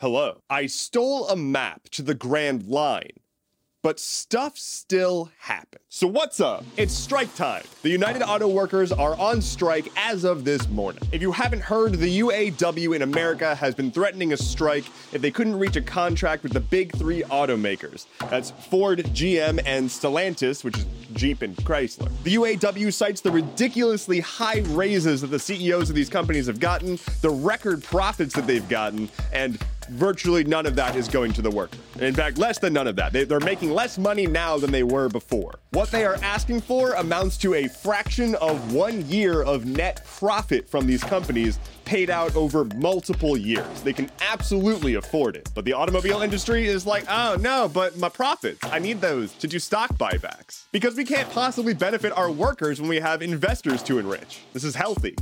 Hello. I stole a map to the Grand Line, but stuff still happens. So what's up? It's strike time. The United Auto Workers are on strike as of this morning. If you haven't heard, the UAW in America has been threatening a strike if they couldn't reach a contract with the big three automakers. That's Ford, GM, and Stellantis, which is Jeep and Chrysler. The UAW cites the ridiculously high raises that the CEOs of these companies have gotten, the record profits that they've gotten, and virtually none of that is going to the worker. In fact, less than none of that. They're making less money now than they were before. What they are asking for amounts to a fraction of 1 year of net profit from these companies paid out over multiple years. They can absolutely afford it. But the automobile industry is like, oh no, but my profits, I need those to do stock buybacks. Because we can't possibly benefit our workers when we have investors to enrich. This is healthy.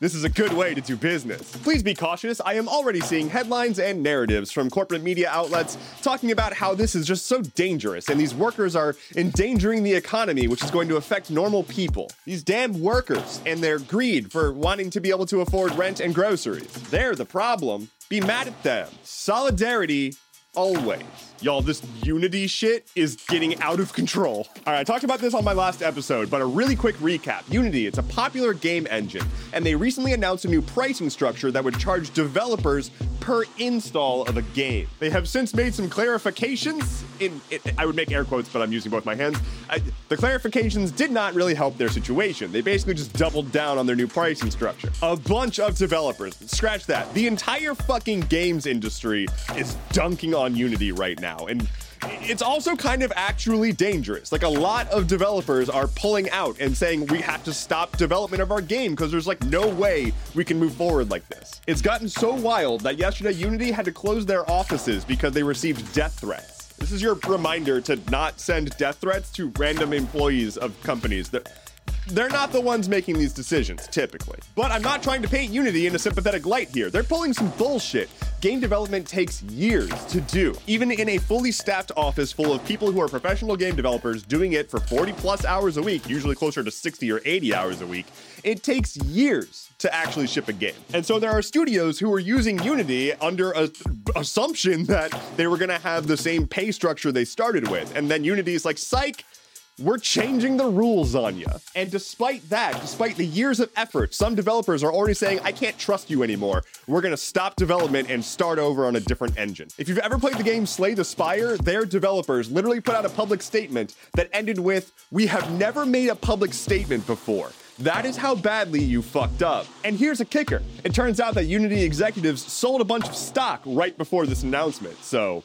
This is a good way to do business. Please be cautious. I am already seeing headlines and narratives from corporate media outlets talking about how this is just so dangerous and these workers are endangering the economy, which is going to affect normal people. These damn workers and their greed for wanting to be able to afford rent and groceries. They're the problem. Be mad at them. Solidarity always. Y'all, this Unity shit is getting out of control. All right, I talked about this on my last episode, but a really quick recap. Unity, it's a popular game engine, and they recently announced a new pricing structure that would charge developers per install of a game. They have since made some clarifications. I would make air quotes, but I'm using both my hands. The clarifications did not really help their situation. They basically just doubled down on their new pricing structure. A bunch of developers, scratch that. The entire fucking games industry is dunking on Unity right now. And it's also kind of actually dangerous. Like, a lot of developers are pulling out and saying we have to stop development of our game because there's like no way we can move forward like this. It's gotten so wild that yesterday Unity had to close their offices because they received death threats. This is your reminder to not send death threats to random employees of companies. They're not the ones making these decisions, typically. But I'm not trying to paint Unity in a sympathetic light here. They're pulling some bullshit. Game development takes years to do. Even in a fully staffed office full of people who are professional game developers doing it for 40 plus hours a week, usually closer to 60 or 80 hours a week, it takes years to actually ship a game. And so there are studios who are using Unity under an assumption that they were gonna have the same pay structure they started with. And then Unity's like, psych, we're changing the rules on you. And despite that, despite the years of effort, some developers are already saying, I can't trust you anymore. We're gonna stop development and start over on a different engine. If you've ever played the game Slay the Spire, their developers literally put out a public statement that ended with, we have never made a public statement before. That is how badly you fucked up. And here's a kicker. It turns out that Unity executives sold a bunch of stock right before this announcement, so.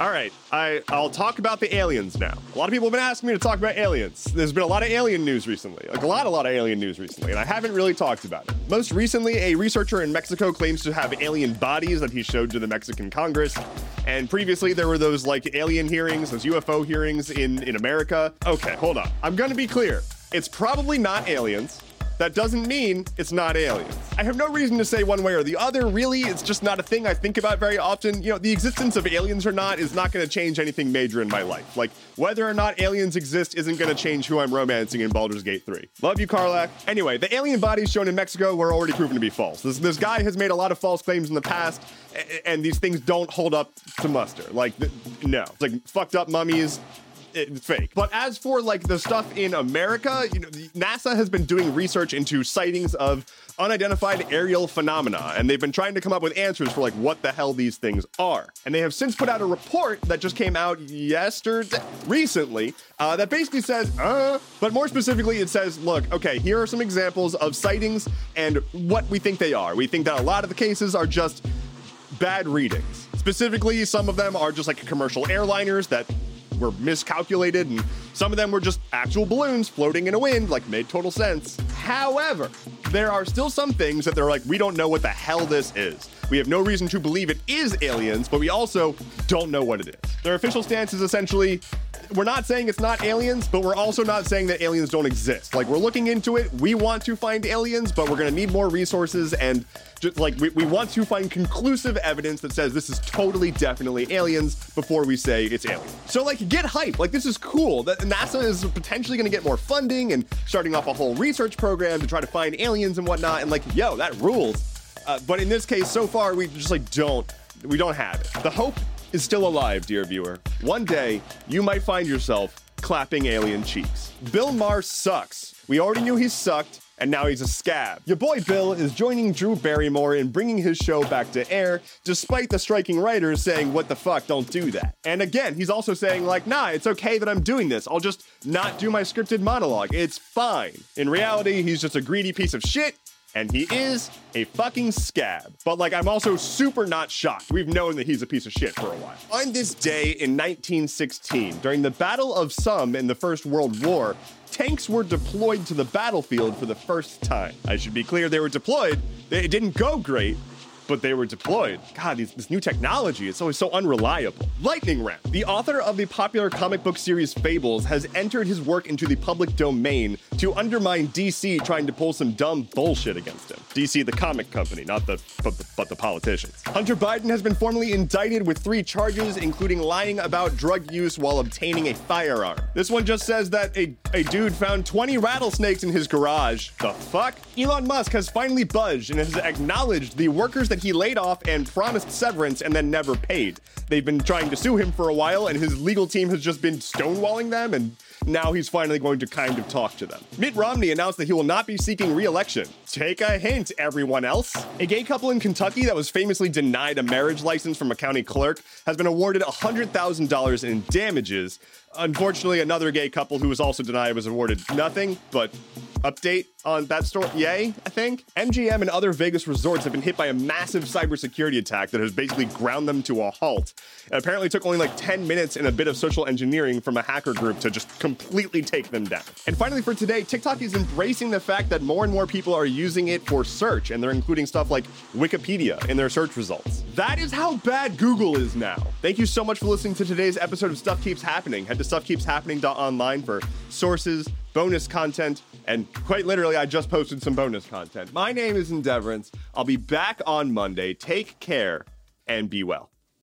All right, I'll talk about the aliens now. A lot of people have been asking me to talk about aliens. There's been a lot of alien news recently, like a lot of alien news recently, and I haven't really talked about it. Most recently, a researcher in Mexico claims to have alien bodies that he showed to the Mexican Congress. And previously there were those like alien hearings, those UFO hearings in America. Okay, hold on. I'm gonna be clear. It's probably not aliens. That doesn't mean it's not aliens. I have no reason to say one way or the other, really. It's just not a thing I think about very often. You know, the existence of aliens or not is not gonna change anything major in my life. Like, whether or not aliens exist isn't gonna change who I'm romancing in Baldur's Gate 3. Love you, Carlac. Anyway, the alien bodies shown in Mexico were already proven to be false. This guy has made a lot of false claims in the past, and these things don't hold up to muster. Like, no. It's like fucked up mummies. It's fake. But as for like the stuff in America, you know, NASA has been doing research into sightings of unidentified aerial phenomena, and they've been trying to come up with answers for like what the hell these things are. And they have since put out a report that just came out recently, that basically says, but more specifically, it says, look, okay, here are some examples of sightings and what we think they are. We think that a lot of the cases are just bad readings. Specifically, some of them are just like commercial airliners that were miscalculated, and some of them were just actual balloons floating in a wind, like made total sense. However, there are still some things that they're like, we don't know what the hell this is. We have no reason to believe it is aliens, but we also don't know what it is. Their official stance is essentially, we're not saying it's not aliens, but we're also not saying that aliens don't exist. Like, we're looking into it. We want to find aliens, but we're gonna need more resources, and just like we want to find conclusive evidence that says this is totally definitely aliens before we say it's aliens. So like, get hype. Like, this is cool. That NASA is potentially gonna get more funding and starting off a whole research program to try to find aliens and whatnot. And like, yo, that rules. But in this case, so far, we just don't have it. The hope is still alive, dear viewer. One day, you might find yourself clapping alien cheeks. Bill Maher sucks. We already knew he sucked, and now he's a scab. Your boy Bill is joining Drew Barrymore in bringing his show back to air, despite the striking writers saying, what the fuck, don't do that. And again, he's also saying like, nah, it's okay that I'm doing this. I'll just not do my scripted monologue. It's fine. In reality, he's just a greedy piece of shit, and he is a fucking scab. But like, I'm also super not shocked. We've known that he's a piece of shit for a while. On this day in 1916, during the Battle of Somme in the First World War, tanks were deployed to the battlefield for the first time. I should be clear, they were deployed. It didn't go great, but they were deployed. God, this new technology, it's always so unreliable. Lightning round. The author of the popular comic book series Fables has entered his work into the public domain to undermine DC trying to pull some dumb bullshit against him. DC, the comic company, not the, but the politicians. Hunter Biden has been formally indicted with 3 charges, including lying about drug use while obtaining a firearm. This one just says that a dude found 20 rattlesnakes in his garage. The fuck? Elon Musk has finally budged and has acknowledged the workers that he laid off and promised severance and then never paid. They've been trying to sue him for a while, and his legal team has just been stonewalling them, and now he's finally going to kind of talk to them. Mitt Romney announced that he will not be seeking re-election. Take a hint, everyone else. A gay couple in Kentucky that was famously denied a marriage license from a county clerk has been awarded $100,000 in damages. Unfortunately, another gay couple who was also denied was awarded nothing, but update on that story, yay, I think. MGM and other Vegas resorts have been hit by a massive cybersecurity attack that has basically ground them to a halt. It apparently took only like 10 minutes and a bit of social engineering from a hacker group to just completely take them down. And finally for today, TikTok is embracing the fact that more and more people are using it for search, and they're including stuff like Wikipedia in their search results. That is how bad Google is now. Thank you so much for listening to today's episode of Stuff Keeps Happening. Head to stuffkeepshappening.online for sources, bonus content, and quite literally, I just posted some bonus content. My name is Endeavorance. I'll be back on Monday. Take care and be well.